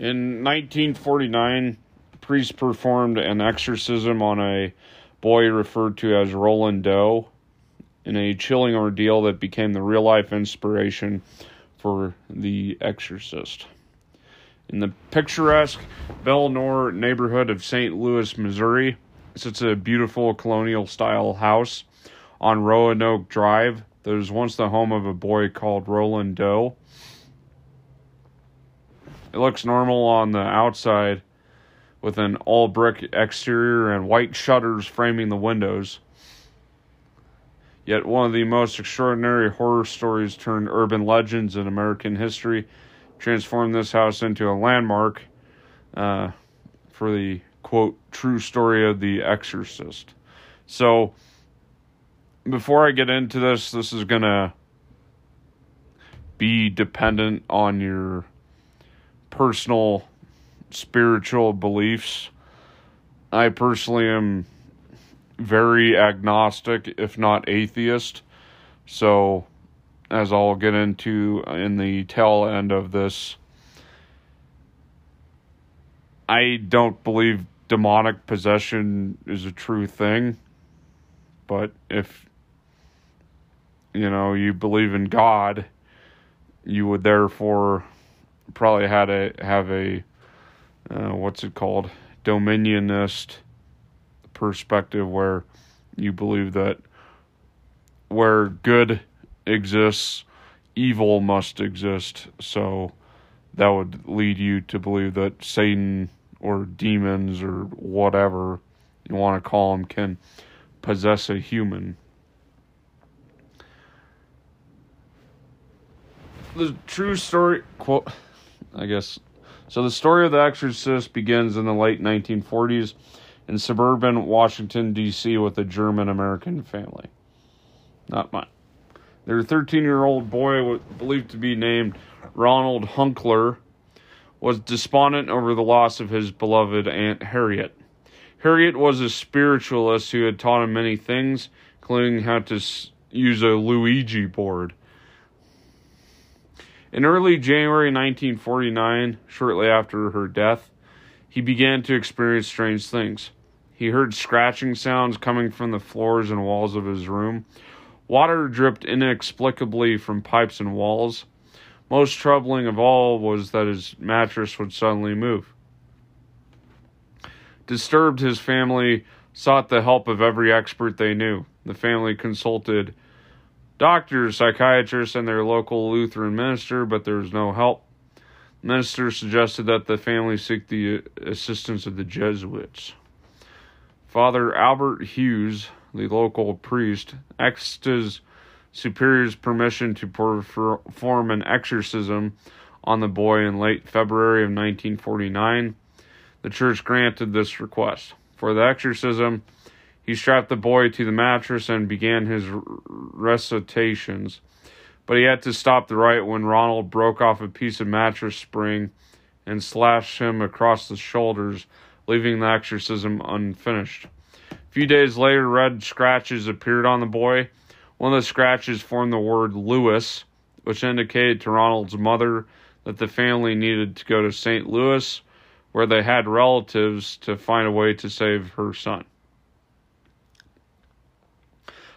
In 1949, priests performed an exorcism on a boy referred to as Roland Doe in a chilling ordeal that became the real-life inspiration for The Exorcist. In the picturesque Belnor neighborhood of St. Louis, Missouri, sits a beautiful colonial-style house on Roanoke Drive that was once the home of a boy called Roland Doe. It looks normal on the outside, with an all-brick exterior and white shutters framing the windows. Yet one of the most extraordinary horror stories turned urban legends in American history transformed this house into a landmark for the, quote, true story of the Exorcist. So, before I get into this, this is going to be dependent on your personal spiritual beliefs. I personally am very agnostic, if not atheist. So, as I'll get into in the tail end of this, I don't believe demonic possession is a true thing. But if, you know, you believe in God, you would therefore probably have a dominionist perspective, where you believe that where good exists, evil must exist. So that would lead you to believe that Satan or demons or whatever you want to call them can possess a human. The true story, quote, I guess. So the story of the Exorcist begins in the late 1940s in suburban Washington, D.C. with a German-American family. Not mine. Their 13-year-old boy, believed to be named Ronald Hunkler, was despondent over the loss of his beloved Aunt Harriet. Harriet was a spiritualist who had taught him many things, including how to use a Ouija board. In early January 1949, shortly after her death, he began to experience strange things. He heard scratching sounds coming from the floors and walls of his room. Water dripped inexplicably from pipes and walls. Most troubling of all was that his mattress would suddenly move. Disturbed, his family sought the help of every expert they knew. The family consulted doctors, psychiatrists, and their local Lutheran minister, but there was no help. The minister suggested that the family seek the assistance of the Jesuits. Father Albert Hughes, the local priest, asked his superior's permission to perform an exorcism on the boy in late February of 1949. The church granted this request. For the exorcism, he strapped the boy to the mattress and began his recitations, but he had to stop the rite when Ronald broke off a piece of mattress spring and slashed him across the shoulders, leaving the exorcism unfinished. A few days later, red scratches appeared on the boy. One of the scratches formed the word Louis, which indicated to Ronald's mother that the family needed to go to St. Louis, where they had relatives, to find a way to save her son.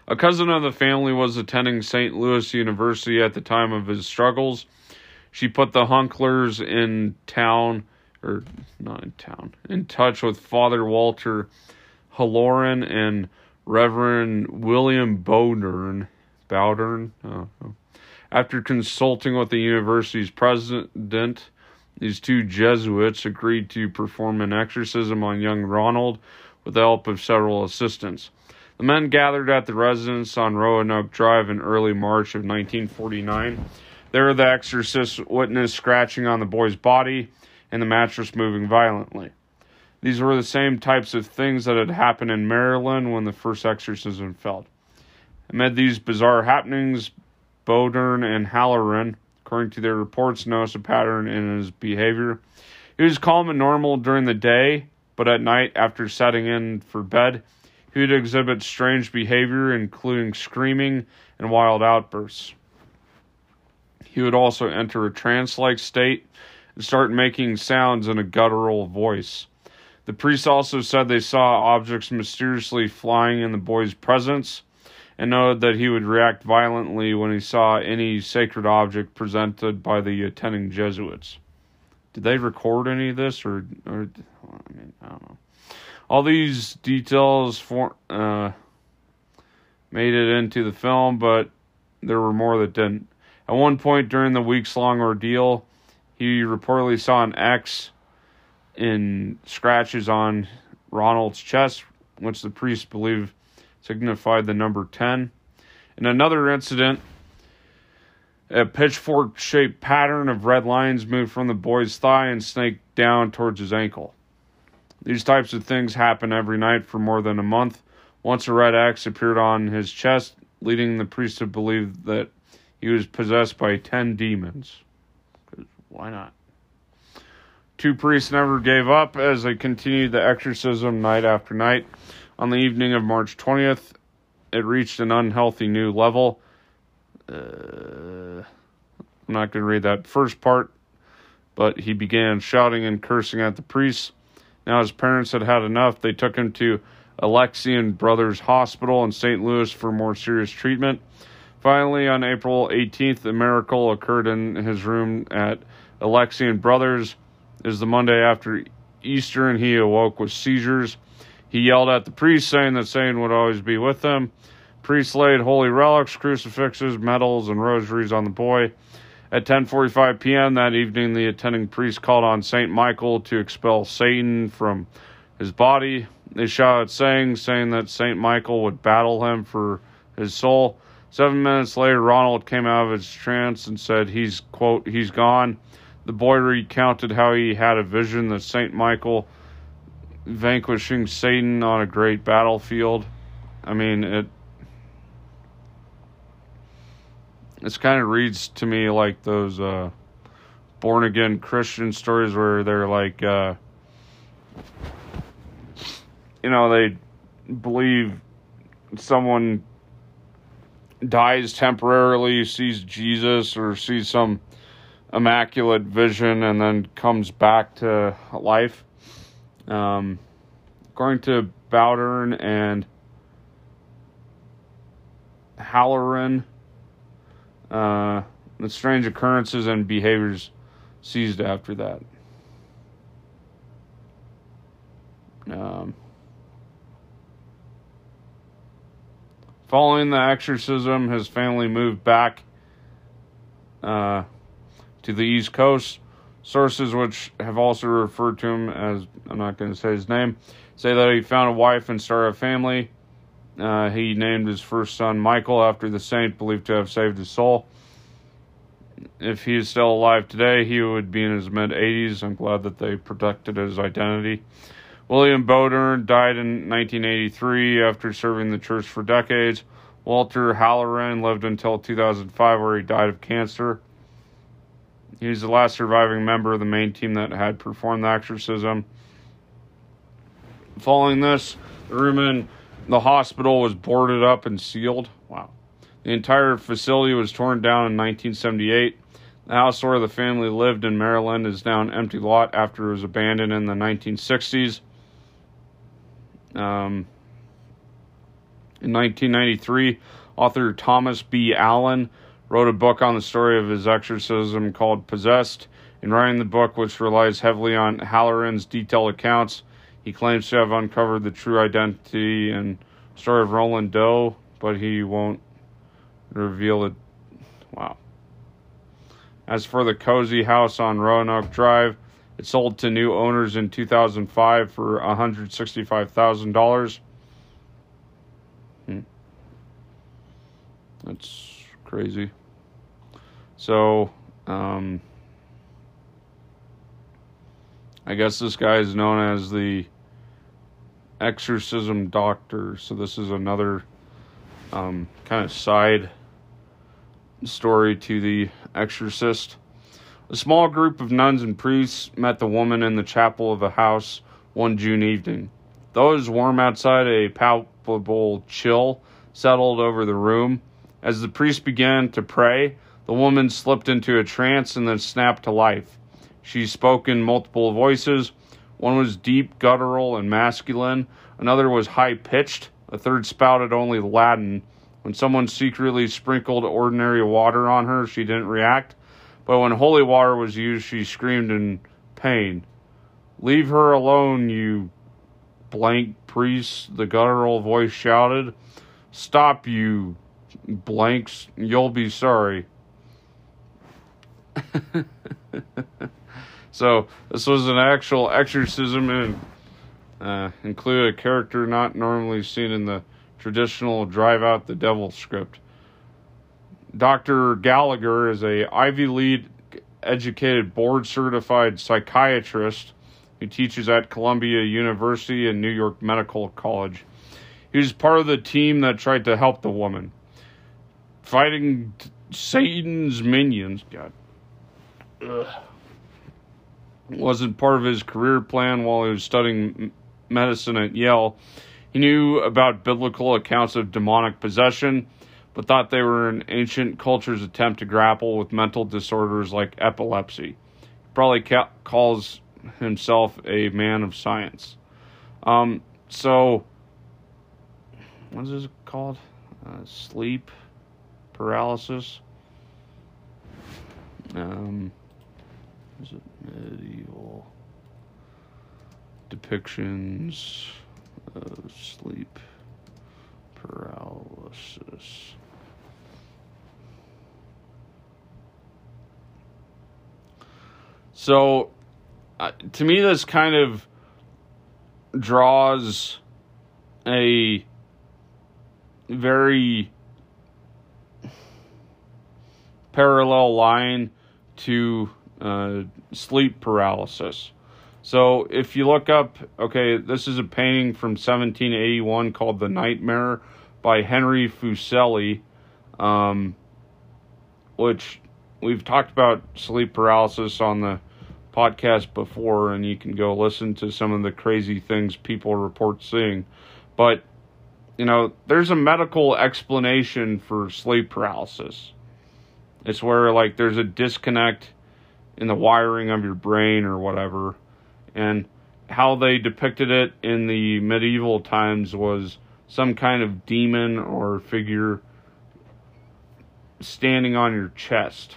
A cousin of the family was attending Saint Louis University at the time of his struggles. She put the Hunklers in touch with Father Walter Halloran and Reverend William Bowdern. After consulting with the university's president, these two Jesuits agreed to perform an exorcism on young Ronald with the help of several assistants. The men gathered at the residence on Roanoke Drive in early March of 1949. There, the exorcists witnessed scratching on the boy's body and the mattress moving violently. These were the same types of things that had happened in Maryland when the first exorcism failed. Amid these bizarre happenings, Bowdern and Halloran, according to their reports, noticed a pattern in his behavior. He was calm and normal during the day, but at night, after setting in for bed, he would exhibit strange behavior, including screaming and wild outbursts. He would also enter a trance-like state and start making sounds in a guttural voice. The priest also said they saw objects mysteriously flying in the boy's presence and noted that he would react violently when he saw any sacred object presented by the attending Jesuits. Did they record any of this? Or I mean, I don't know. All these details made it into the film, but there were more that didn't. At one point during the weeks-long ordeal, he reportedly saw an X in scratches on Ronald's chest, which the priests believe signified the number 10. In another incident, a pitchfork-shaped pattern of red lines moved from the boy's thigh and snaked down towards his ankle. These types of things happen every night for more than a month. Once a red X appeared on his chest, leading the priest to believe that he was possessed by 10 demons. 'Cause why not? Two priests never gave up as they continued the exorcism night after night. On the evening of March 20th, it reached an unhealthy new level. I'm not going to read that first part, but he began shouting and cursing at the priests. Now his parents had had enough. They took him to Alexian Brothers Hospital in St. Louis for more serious treatment. Finally, on April 18th, a miracle occurred in his room at Alexian Brothers. It was the Monday after Easter, and he awoke with seizures. He yelled at the priest, saying that Satan would always be with him. Priest laid holy relics, crucifixes, medals, and rosaries on the boy. At 10:45 p.m. that evening, the attending priest called on Saint Michael to expel Satan from his body. They shouted sayings, saying that Saint Michael would battle him for his soul. 7 minutes later, Ronald came out of his trance and said he's, quote, he's gone. The boy recounted how he had a vision that Saint Michael vanquishing Satan on a great battlefield. I mean, it kind of reads to me like those born-again Christian stories where they're like, you know, they believe someone dies temporarily, sees Jesus or sees some immaculate vision, and then comes back to life. According to Bowdern and Halloran, the strange occurrences and behaviors ceased after that. Following the exorcism, his family moved back to the East Coast. Sources, which have also referred to him as, I'm not going to say his name, say that he found a wife and started a family. He named his first son Michael after the saint believed to have saved his soul. If he is still alive today, he would be in his mid-80s. I'm glad that they protected his identity. William Bowdern died in 1983 after serving the church for decades. Walter Halloran lived until 2005, where he died of cancer. He was the last surviving member of the main team that had performed the exorcism. Following this, the room in the hospital was boarded up and sealed. Wow. The entire facility was torn down in 1978. The house where the family lived in Maryland is now an empty lot after it was abandoned in the 1960s. In 1993, author Thomas B. Allen wrote a book on the story of his exorcism called Possessed. In writing the book, which relies heavily on Halloran's detailed accounts, he claims to have uncovered the true identity and story of Roland Doe, but he won't reveal it. Wow. As for the cozy house on Roanoke Drive, it sold to new owners in 2005 for $165,000. That's crazy. So, I guess this guy is known as the exorcism doctor. So this is another kind of side story to the exorcist. A small group of nuns and priests met the woman in the chapel of a house one June evening. Though it was warm outside, a palpable chill settled over the room. As the priest began to pray, the woman slipped into a trance and then snapped to life. She spoke in multiple voices. One was deep, guttural, and masculine. Another was high-pitched. A third spouted only Latin. When someone secretly sprinkled ordinary water on her, she didn't react. But when holy water was used, she screamed in pain. "Leave her alone, you blank priest," the guttural voice shouted. "Stop, you blanks. You'll be sorry." So, this was an actual exorcism and included a character not normally seen in the traditional drive out the devil script. Dr. Gallagher is a Ivy League educated board certified psychiatrist who teaches at Columbia University and New York Medical College. He was part of the team that tried to help the woman, fighting Satan's minions. God. Ugh. Wasn't part of his career plan while he was studying medicine at Yale. He knew about biblical accounts of demonic possession, but thought they were an ancient culture's attempt to grapple with mental disorders like epilepsy. He probably calls himself a man of science. So, what is this called? Sleep paralysis. Is it medieval depictions of sleep paralysis? So, to me, this kind of draws a very parallel line to sleep paralysis. So if you look up, okay, this is a painting from 1781 called The Nightmare by Henry Fuseli, which we've talked about sleep paralysis on the podcast before, and you can go listen to some of the crazy things people report seeing. But, you know, there's a medical explanation for sleep paralysis. It's where, like, there's a disconnect in the wiring of your brain or whatever. And how they depicted it in the medieval times was some kind of demon or figure standing on your chest.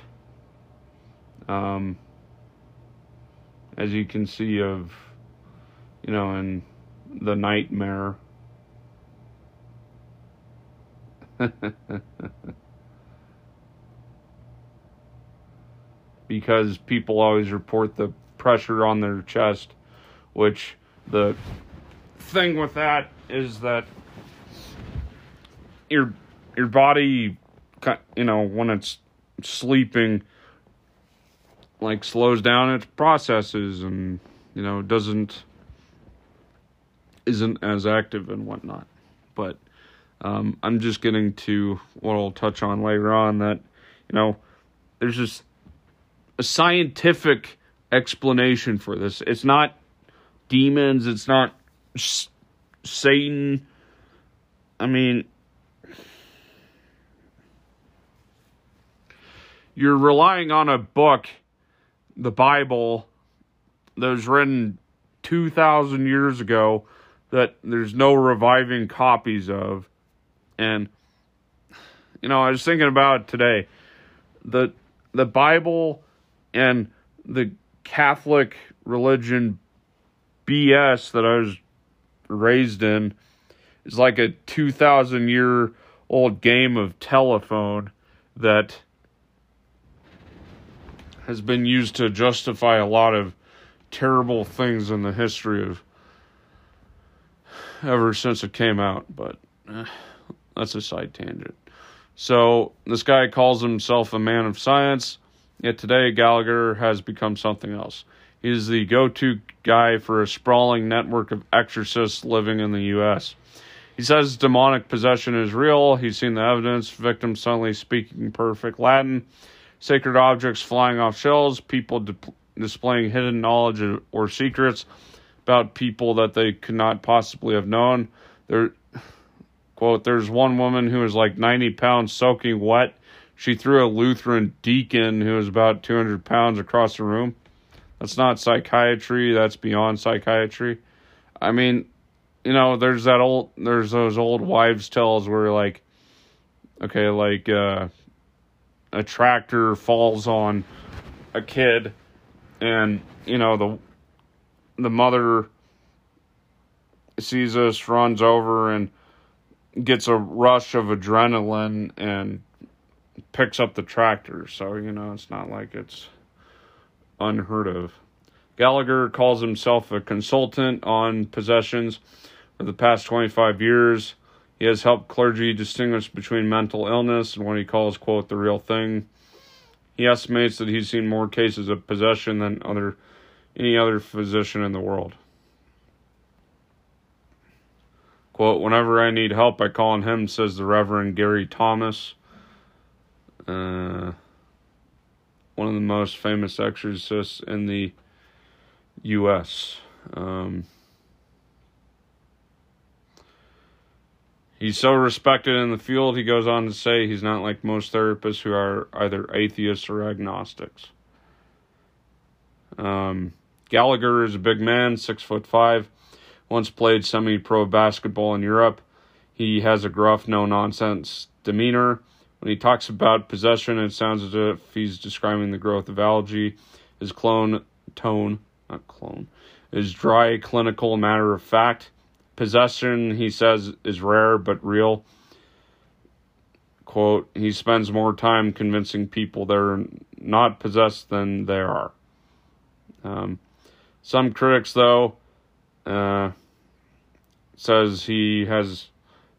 As you can see of, you know, in The Nightmare. Because people always report the pressure on their chest, which the thing with that is that your body, you know, when it's sleeping, like, slows down its processes and, you know, isn't as active and whatnot. But I'm just getting to what I'll touch on later on, that, you know, there's just a scientific explanation for this. It's not demons. It's not Satan. I mean, you're relying on a book, the Bible, that was written 2,000 years ago that there's no reviving copies of. And, you know, I was thinking about it today. The Bible and the Catholic religion BS that I was raised in is like a 2,000-year-old game of telephone that has been used to justify a lot of terrible things in the history of ever since it came out. But that's a side tangent. So this guy calls himself a man of science. Yet today, Gallagher has become something else. He's the go-to guy for a sprawling network of exorcists living in the U.S. He says demonic possession is real. He's seen the evidence, victims suddenly speaking perfect Latin, sacred objects flying off shelves, people displaying hidden knowledge or secrets about people that they could not possibly have known. There, quote, "There's one woman who was like 90 pounds soaking wet. She threw a Lutheran deacon who was about 200 pounds across the room." That's not psychiatry. That's beyond psychiatry. I mean, you know, there's those old wives' tales where, like, okay, like, a tractor falls on a kid, and, you know, the mother sees this, runs over, and gets a rush of adrenaline and picks up the tractor. So, you know, it's not like it's unheard of. Gallagher calls himself a consultant on possessions. For the past 25 years, he has helped clergy distinguish between mental illness and what he calls, quote, the real thing. He estimates that he's seen more cases of possession than any other physician in the world. Quote, whenever I need help, I call on him, says the Reverend Gary Thomas, one of the most famous exorcists in the U.S. He's so respected in the field, he goes on to say, he's not like most therapists who are either atheists or agnostics. Gallagher is a big man, 6'5", once played semi-pro basketball in Europe. He has a gruff, no-nonsense demeanor. When he talks about possession, it sounds as if he's describing the growth of algae. His tone is dry, clinical, matter of fact. Possession, he says, is rare but real. Quote, he spends more time convincing people they're not possessed than they are. Some critics, though, says he has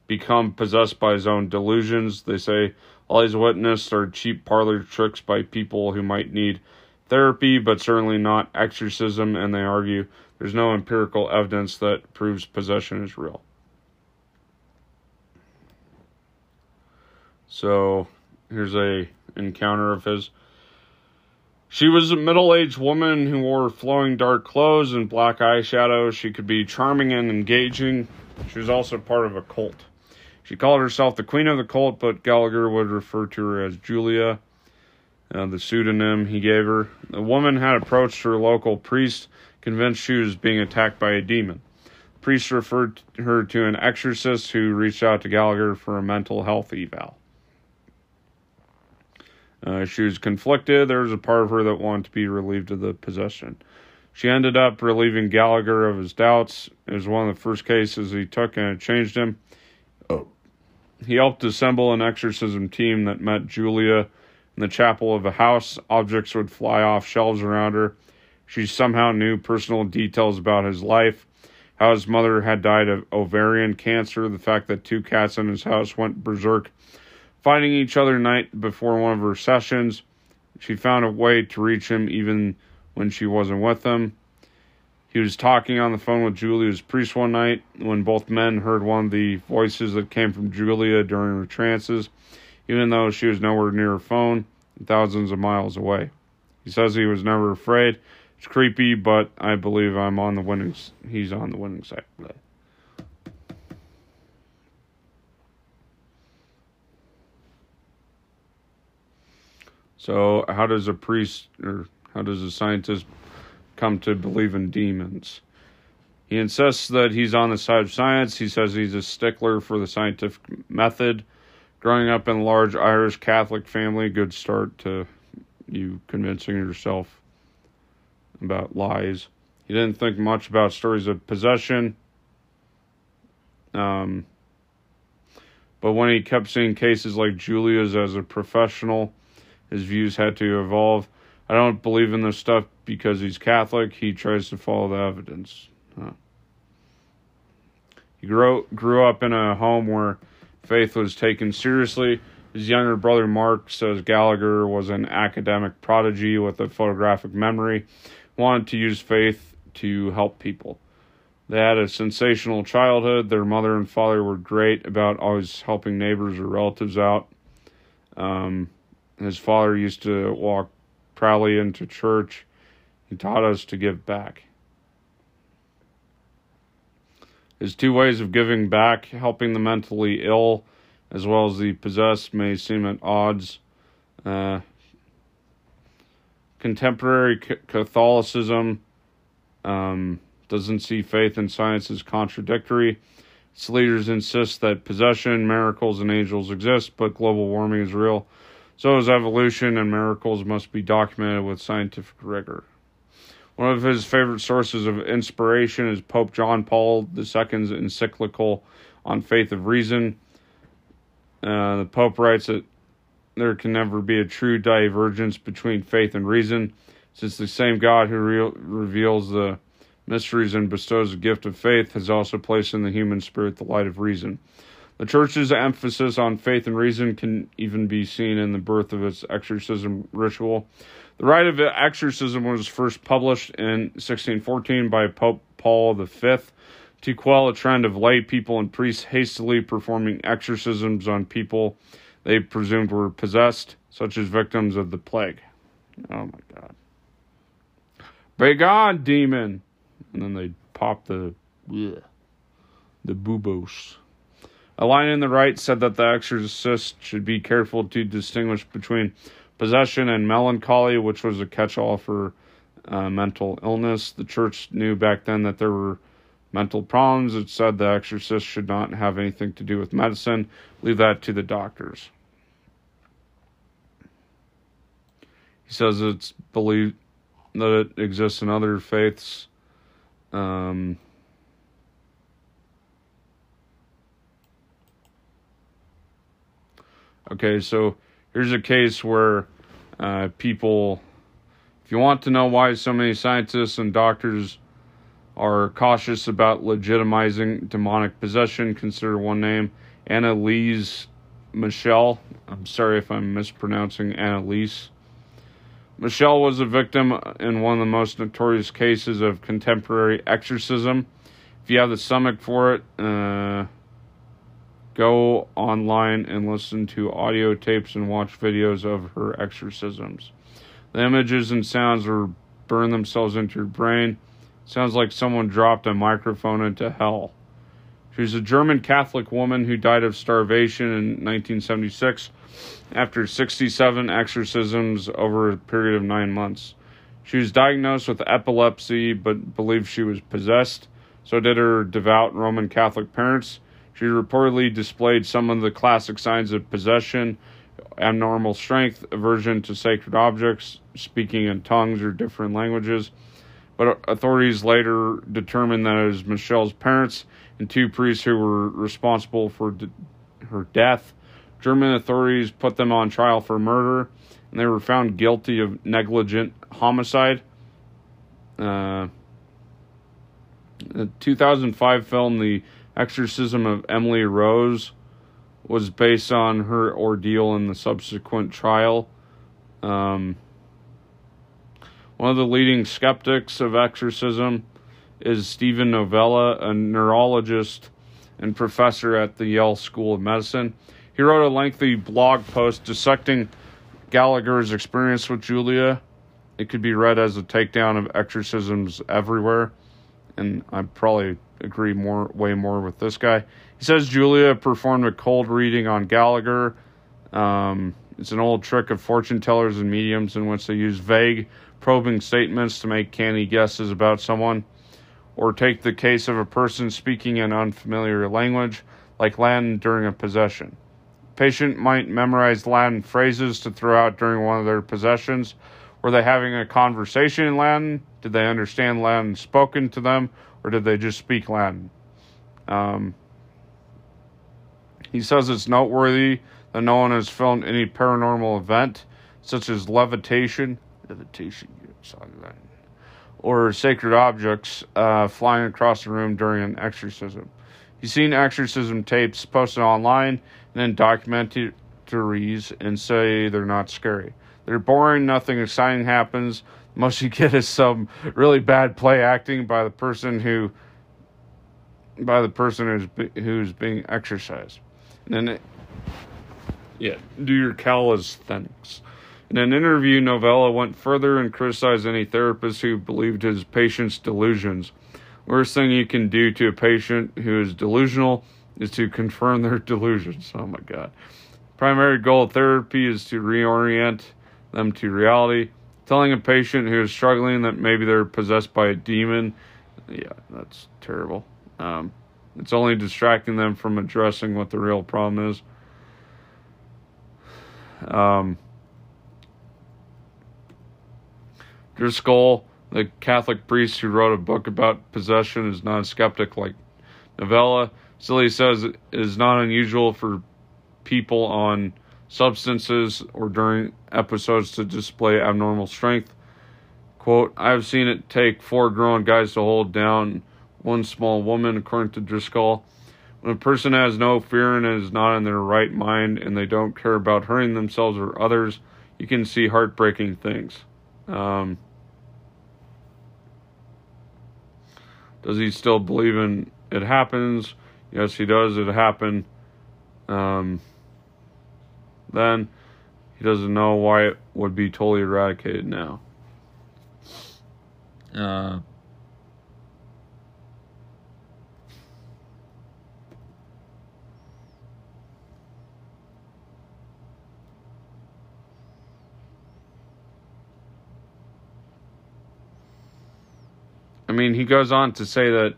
become possessed by his own delusions. They say all he's witnessed are cheap parlor tricks by people who might need therapy, but certainly not exorcism, and they argue there's no empirical evidence that proves possession is real. So, here's a encounter of his. She was a middle-aged woman who wore flowing dark clothes and black eyeshadow. She could be charming and engaging. She was also part of a cult. She called herself the Queen of the Cult, but Gallagher would refer to her as Julia, the pseudonym he gave her. The woman had approached her local priest, convinced she was being attacked by a demon. The priest referred her to an exorcist who reached out to Gallagher for a mental health eval. She was conflicted. There was a part of her that wanted to be relieved of the possession. She ended up relieving Gallagher of his doubts. It was one of the first cases he took, and it changed him. Oh. He helped assemble an exorcism team that met Julia in the chapel of a house. Objects would fly off shelves around her. She somehow knew personal details about his life, how his mother had died of ovarian cancer, the fact that two cats in his house went berserk, fighting each other night before one of her sessions. She found a way to reach him even when she wasn't with him. He was talking on the phone with Julia's priest one night when both men heard one of the voices that came from Julia during her trances, even though she was nowhere near her phone, thousands of miles away. He says he was never afraid. It's creepy, but I believe he's on the winning side. So how does a priest or how does a scientist come to believe in demons? He insists that he's on the side of science. He says he's a stickler for the scientific method. Growing up in a large Irish Catholic family, good start to you convincing yourself about lies. He didn't think much about stories of possession. But when he kept seeing cases like Julia's as a professional, his views had to evolve. I don't believe in this stuff because he's Catholic. He tries to follow the evidence. Huh. He grew up in a home where faith was taken seriously. His younger brother Mark says Gallagher was an academic prodigy with a photographic memory, wanted to use faith to help people. They had a sensational childhood. Their mother and father were great about always helping neighbors or relatives out. His father used to walk proudly into church. He taught us to give back. His two ways of giving back, helping the mentally ill as well as the possessed, may seem at odds. Contemporary Catholicism doesn't see faith and science as contradictory. Its leaders insist that possession, miracles, and angels exist, but global warming is real. So is evolution, and miracles must be documented with scientific rigor. One of his favorite sources of inspiration is Pope John Paul II's encyclical on Faith of Reason. The Pope writes that there can never be a true divergence between faith and reason, since the same God who reveals the mysteries and bestows the gift of faith has also placed in the human spirit the light of reason. The Church's emphasis on faith and reason can even be seen in the birth of its exorcism ritual. The rite of exorcism was first published in 1614 by Pope Paul V to quell a trend of lay people and priests hastily performing exorcisms on people they presumed were possessed, such as victims of the plague. Oh my God. Begone, demon! And then they popped the buboes. A line in the rite said that the exorcist should be careful to distinguish between possession and melancholy, which was a catch-all for mental illness. The Church knew back then that there were mental problems. It said the exorcist should not have anything to do with medicine. Leave that to the doctors. He says it's believed that it exists in other faiths. Okay, so here's a case where people, if you want to know why so many scientists and doctors are cautious about legitimizing demonic possession, consider one name, Annalise Michelle. I'm sorry if I'm mispronouncing Annalise. Michelle was a victim in one of the most notorious cases of contemporary exorcism. If you have the stomach for it, go online and listen to audio tapes and watch videos of her exorcisms. The images and sounds will burn themselves into your brain. Sounds like someone dropped a microphone into hell. She was a German Catholic woman who died of starvation in 1976. After 67 exorcisms over a period of 9 months. She was diagnosed with epilepsy, but believed she was possessed. So did her devout Roman Catholic parents. She reportedly displayed some of the classic signs of possession: abnormal strength, aversion to sacred objects, speaking in tongues or different languages. But authorities later determined that it was Michelle's parents and 2 priests who were responsible for her death. German authorities put them on trial for murder, and they were found guilty of negligent homicide. The 2005 film, The Exorcism of Emily Rose, was based on her ordeal in the subsequent trial. One of the leading skeptics of exorcism is Stephen Novella, a neurologist and professor at the Yale School of Medicine. He wrote a lengthy blog post dissecting Gallagher's experience with Julia. It could be read as a takedown of exorcisms everywhere. And I probably agree way more with this guy. He says Julia performed a cold reading on Gallagher. It's an old trick of fortune tellers and mediums in which they use vague, probing statements to make canny guesses about someone. Or take the case of a person speaking an unfamiliar language, like Latin, during a possession. Patient might memorize Latin phrases to throw out during one of their possessions. Were they having a conversation in Latin? Did they understand Latin spoken to them? Or did they just speak Latin? He says it's noteworthy that no one has filmed any paranormal event, such as levitation, or sacred objects flying across the room during an exorcism. He's seen exorcism tapes posted online and then documentaries and say they're not scary. They're boring, nothing exciting happens. Most you get is some really bad play acting by the person who's being exercised. And then do your calisthenics. In an interview, Novella went further and criticized any therapist who believed his patient's delusions. Worst thing you can do to a patient who is delusional is to confirm their delusions. Oh my God. Primary goal of therapy is to reorient them to reality. telling a patient who is struggling that maybe they're possessed by a demon. Yeah, that's terrible. It's only distracting them from addressing what the real problem is. Driscoll, the Catholic priest who wrote a book about possession, is not a skeptic like Novella. Silly says it is not unusual for people on substances or during episodes to display abnormal strength. Quote, I've seen it take 4 grown guys to hold down 1 small woman, according to Driscoll. When a person has no fear and is not in their right mind and they don't care about hurting themselves or others, you can see heartbreaking things. Does he still believe in it happens? Yes, he does. It happened. Then he doesn't know why it would be totally eradicated now. I mean, he goes on to say that,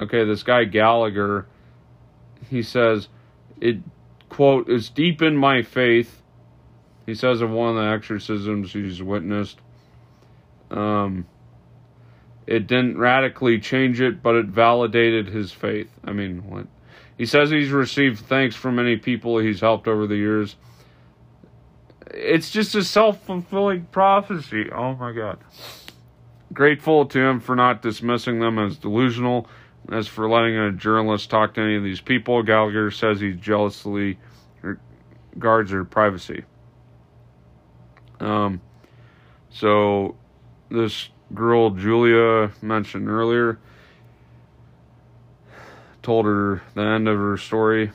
okay, this guy Gallagher, he says, it, quote, is deep in my faith, he says of one of the exorcisms he's witnessed. It didn't radically change it, but it validated his faith. I mean, what? He says he's received thanks from many people he's helped over the years. It's just a self-fulfilling prophecy. Oh, my God. Grateful to him for not dismissing them as delusional. As for letting a journalist talk to any of these people, Gallagher says he jealously guards their privacy. So this girl Julia mentioned earlier told her the end of her story.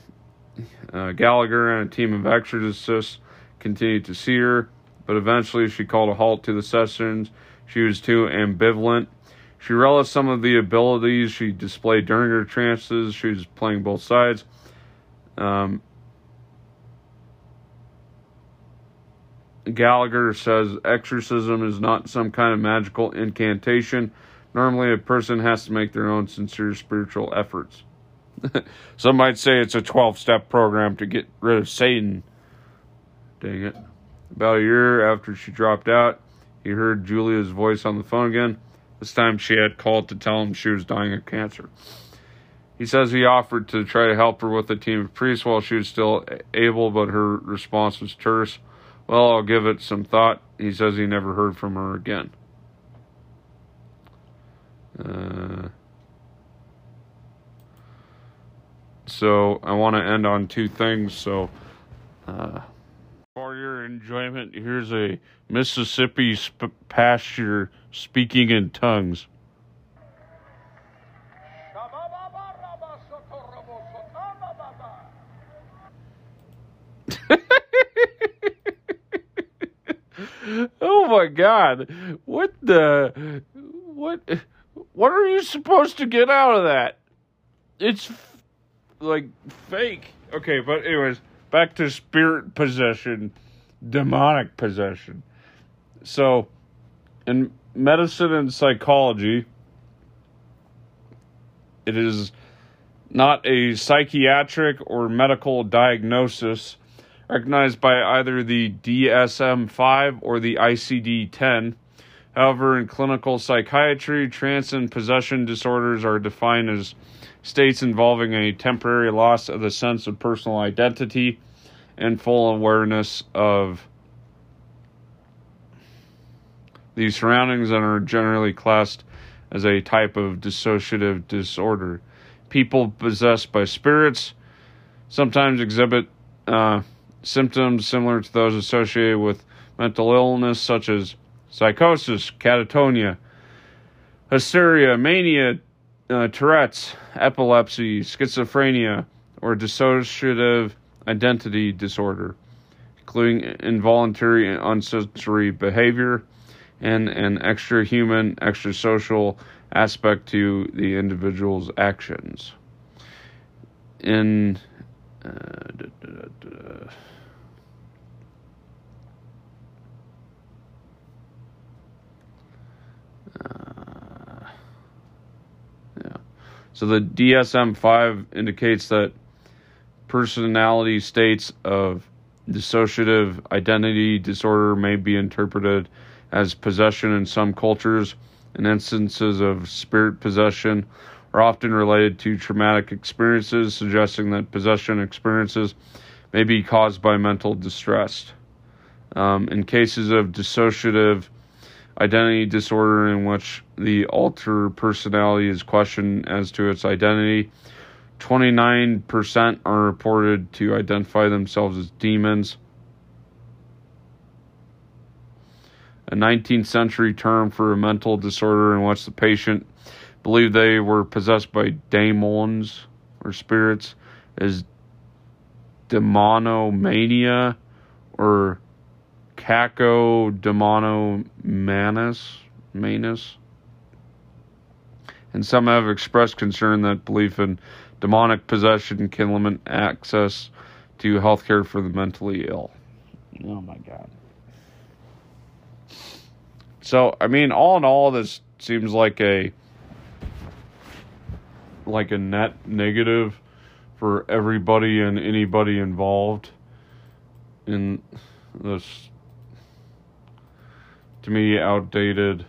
Gallagher and a team of exorcists continued to see her, but eventually she called a halt to the sessions. She was too ambivalent. She relished some of the abilities she displayed during her trances. She was playing both sides. Gallagher says exorcism is not some kind of magical incantation. Normally, a person has to make their own sincere spiritual efforts. Some might say it's a 12-step program to get rid of Satan. Dang it. About a year after she dropped out, he heard Julia's voice on the phone again. This time she had called to tell him she was dying of cancer. He says he offered to try to help her with a team of priests while she was still able, but her response was terse. Well, I'll give it some thought. He says he never heard from her again. So I want to end on 2 things. So for your enjoyment, here's a Mississippi pasture speaking in tongues. Oh my God. What are you supposed to get out of that? It's like fake. Okay, but anyways, back to spirit possession, demonic possession. So in medicine and psychology, it is not a psychiatric or medical diagnosis recognized by either the DSM-5 or the ICD-10. However, in clinical psychiatry, trance and possession disorders are defined as states involving a temporary loss of the sense of personal identity and full awareness of the surroundings, and are generally classed as a type of dissociative disorder. People possessed by spirits sometimes exhibit symptoms similar to those associated with mental illness, such as psychosis, catatonia, hysteria, mania, Tourette's, epilepsy, schizophrenia, or dissociative identity disorder, including involuntary and unsensory behavior, and an extra human, extra social aspect to the individual's actions. So the DSM-5 indicates that personality states of dissociative identity disorder may be interpreted as possession in some cultures, and instances of spirit possession are often related to traumatic experiences, suggesting that possession experiences may be caused by mental distress. In cases of dissociative identity disorder in which the alter personality is questioned as to its identity, 29% are reported to identify themselves as demons. A 19th century term for a mental disorder in which the patient believed they were possessed by demons or spirits is demonomania or cacodemonomanus. And some have expressed concern that belief in demonic possession can limit access to healthcare for the mentally ill. Oh my God. So, I mean, all in all, this seems like a net negative for everybody and anybody involved in this, to me, outdated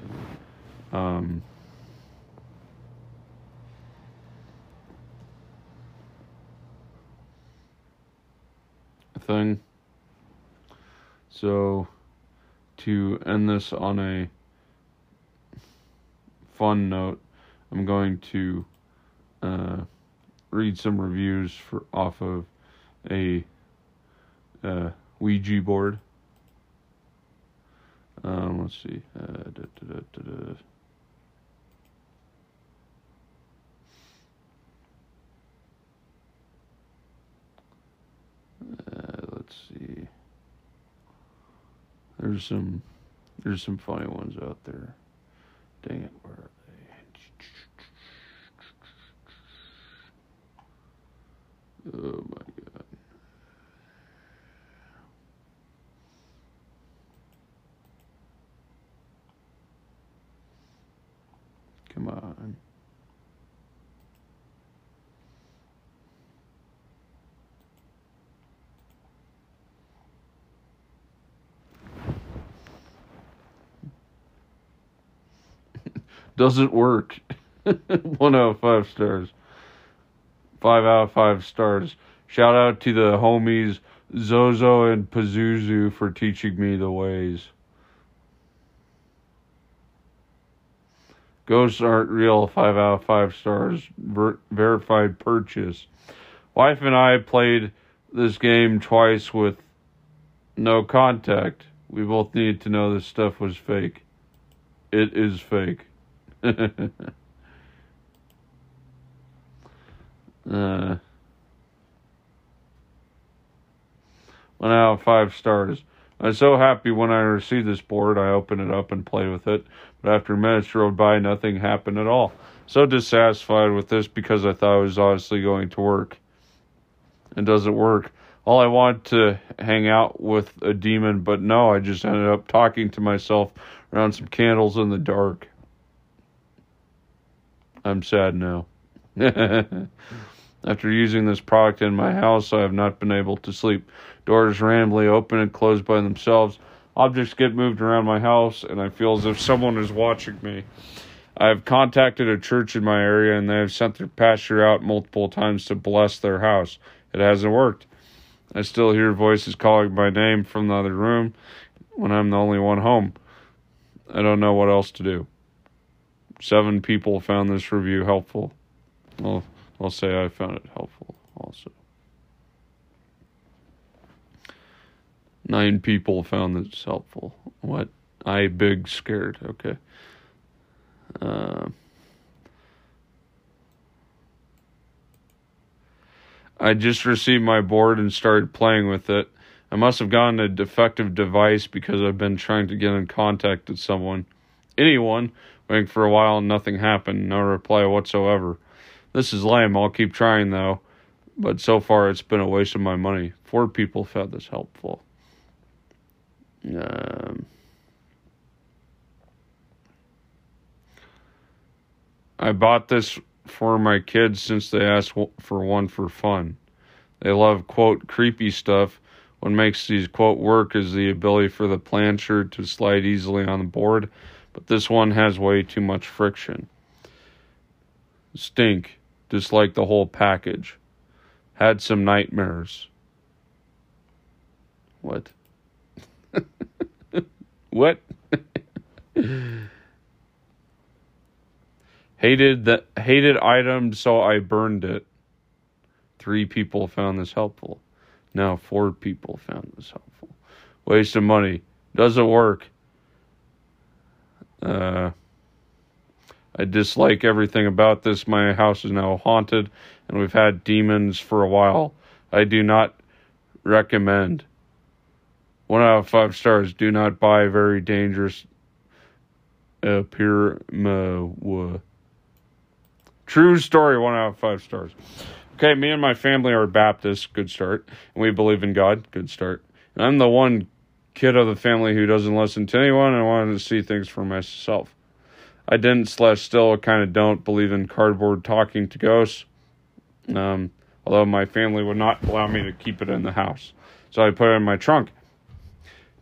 thing. So, to end this on a fun note, I'm going to read some reviews off of a Ouija board. Let's see. Let's see. There's some funny ones out there. Dang it, where are they? Oh my God. Come on. Doesn't work. 1 out of 5 stars. 5 out of 5 stars. Shout out to the homies Zozo and Pazuzu for teaching me the ways. Ghosts aren't real. 5 out of 5 stars. Verified purchase. Wife and I played this game twice with no contact. We both needed to know this stuff was fake. It is fake. One out of 5 stars. I was so happy when I received this board. I opened it up and played with it, but after minutes rolled by, nothing happened at all. So dissatisfied with this because I thought it was honestly going to work. It doesn't work. All I wanted to hang out with a demon, but no, I just ended up talking to myself around some candles in the dark. I'm sad now. After using this product in my house, I have not been able to sleep. Doors randomly open and close by themselves. Objects get moved around my house, and I feel as if someone is watching me. I have contacted a church in my area, and they have sent their pastor out multiple times to bless their house. It hasn't worked. I still hear voices calling my name from the other room when I'm the only one home. I don't know what else to do. 7 people found this review helpful. Well, I'll say I found it helpful also. 9 people found this helpful. What? I big scared. Okay. I just received my board and started playing with it. I must have gotten a defective device because I've been trying to get in contact with anyone, waiting for a while and nothing happened. No reply whatsoever. This is lame. I'll keep trying, though. But so far, it's been a waste of my money. 4 people found this helpful. I bought this for my kids since they asked for one for fun. They love, quote, creepy stuff. What makes these, quote, work is the ability for the plancher to slide easily on the board, but this one has way too much friction. Stink. Dislike the whole package. Had some nightmares. What? What? Hated item, so I burned it. 3 people found this helpful. Now 4 people found this helpful. Waste of money. Doesn't work. I dislike everything about this. My house is now haunted, and we've had demons for a while. I do not recommend. 1 out of 5 stars. Do not buy. Very dangerous. True story. 1 out of 5 stars. Okay, me and my family are Baptist. Good start. And we believe in God. Good start. And I'm the one kid of the family who doesn't listen to anyone and wanted to see things for myself. I didn't / still kind of don't believe in cardboard talking to ghosts, although my family would not allow me to keep it in the house. So I put it in my trunk.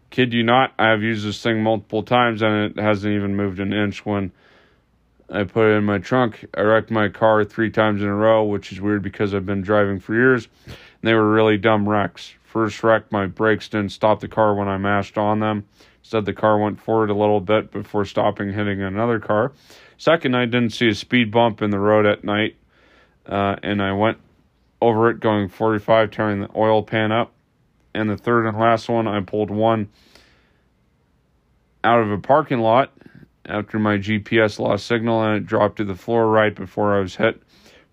Kid you not, I have used this thing multiple times and it hasn't even moved an inch when I put it in my trunk. I wrecked my car 3 times in a row, which is weird because I've been driving for years, and they were really dumb wrecks. First wreck, my brakes didn't stop the car when I mashed on them. Instead, the car went forward a little bit before stopping, hitting another car. Second, I didn't see a speed bump in the road at night, and I went over it going 45, turning the oil pan up. And the third and last one, I pulled one out of a parking lot after my GPS lost signal and it dropped to the floor right before I was hit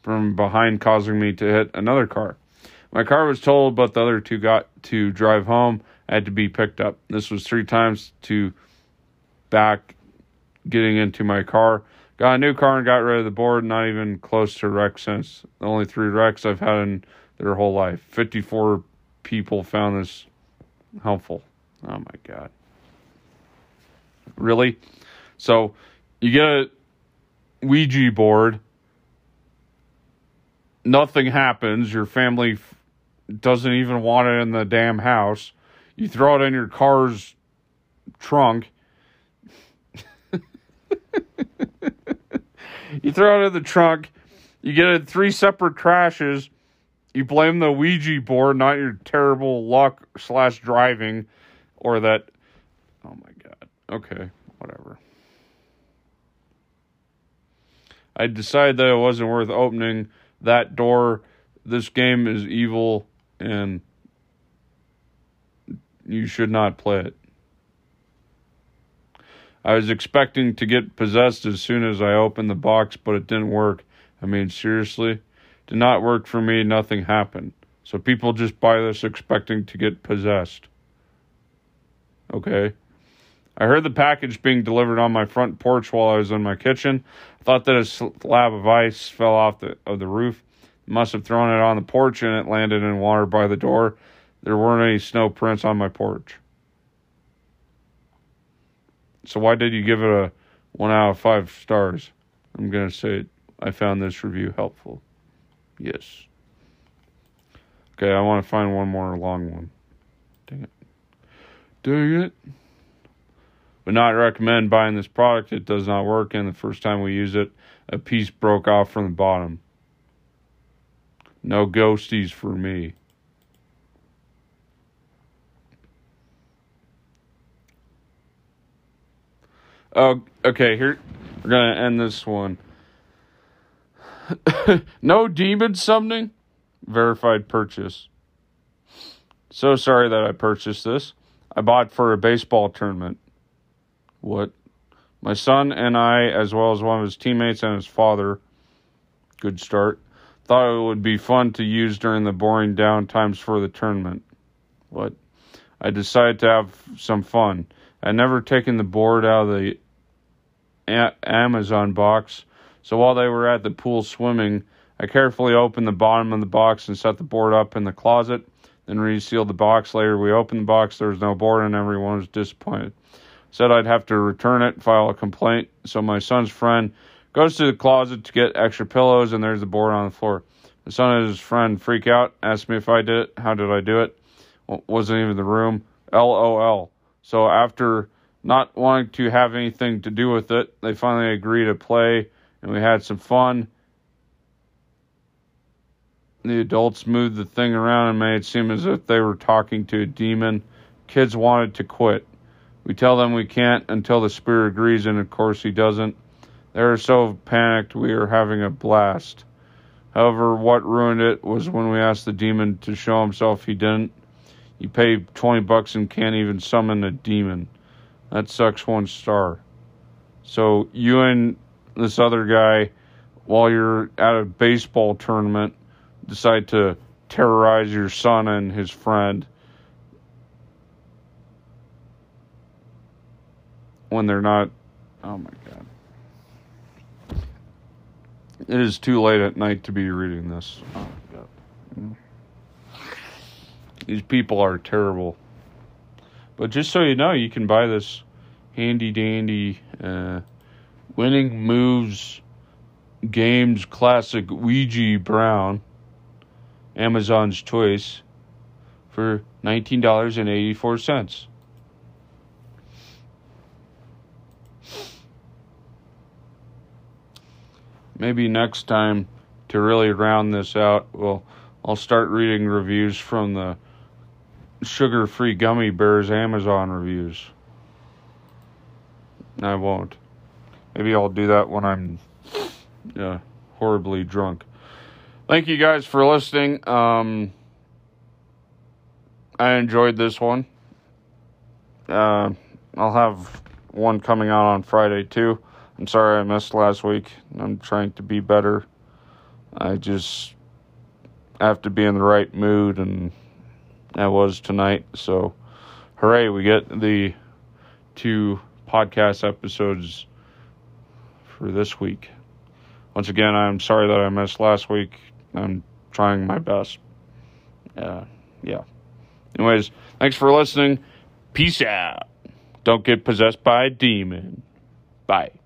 from behind, causing me to hit another car. My car was totaled, but the other 2 got to drive home. I had to be picked up. This was 3 times to back getting into my car. Got a new car and got rid of the board. Not even close to wreck since. The only 3 wrecks I've had in their whole life. 54 people found this helpful. Oh my God. Really? So you get a Ouija board. Nothing happens. Your family doesn't even want it in the damn house. You throw it in your car's trunk. You throw it in the trunk. You get it 3 separate crashes. You blame the Ouija board, not your terrible luck / driving or that. Oh, my God. Okay, whatever. I decided that it wasn't worth opening that door. This game is evil and you should not play it. I was expecting to get possessed as soon as I opened the box, but it didn't work. I mean, seriously? Did not work for me. Nothing happened. So people just buy this expecting to get possessed. Okay. I heard the package being delivered on my front porch while I was in my kitchen. I thought that a slab of ice fell off the roof. Must have thrown it on the porch and it landed in water by the door. There weren't any snow prints on my porch. So why did you give it a 1 out of 5 stars? I'm going to say I found this review helpful. Yes. Okay, I want to find one more long one. Dang it. Dang it. Would not recommend buying this product. It does not work, and the first time we use it, a piece broke off from the bottom. No ghosties for me. Oh, okay, here, we're going to end this one. No demon summoning? Verified purchase. So sorry that I purchased this. I bought for a baseball tournament. What? My son and I, as well as one of his teammates and his father, good start, thought it would be fun to use during the boring down times for the tournament. What? I decided to have some fun. I'd never taken the board out of the Amazon box, so while they were at the pool swimming, I carefully opened the bottom of the box and set the board up in the closet, then resealed the box. Later, we opened the box, there was no board, and everyone was disappointed. Said I'd have to return it, file a complaint, so my son's friend Goes to the closet to get extra pillows, and there's the board on the floor. The son and his friend freak out, ask me if I did it. How did I do it? Wasn't even in the room. LOL. So after not wanting to have anything to do with it, they finally agreed to play, and we had some fun. The adults moved the thing around and made it seem as if they were talking to a demon. Kids wanted to quit. We tell them we can't until the spirit agrees, and of course he doesn't. They were so panicked, we were having a blast. However, what ruined it was when we asked the demon to show himself. He didn't. You pay $20 and can't even summon a demon. That sucks 1 star. So you and this other guy, while you're at a baseball tournament, decide to terrorize your son and his friend when they're not... Oh my God. It is too late at night to be reading this. Oh, God. These people are terrible. But just so you know, you can buy this handy-dandy Winning Moves Games Classic Ouija Brown, Amazon's Choice, for $19.84. Maybe next time, to really round this out, I'll start reading reviews from the sugar-free gummy bears Amazon reviews. I won't. Maybe I'll do that when I'm horribly drunk. Thank you guys for listening. I enjoyed this one. I'll have one coming out on Friday too. I'm sorry I missed last week. I'm trying to be better. I just have to be in the right mood, and I was tonight. So, hooray, we get the 2 podcast episodes for this week. Once again, I'm sorry that I missed last week. I'm trying my best. Anyways, thanks for listening. Peace out. Don't get possessed by a demon. Bye.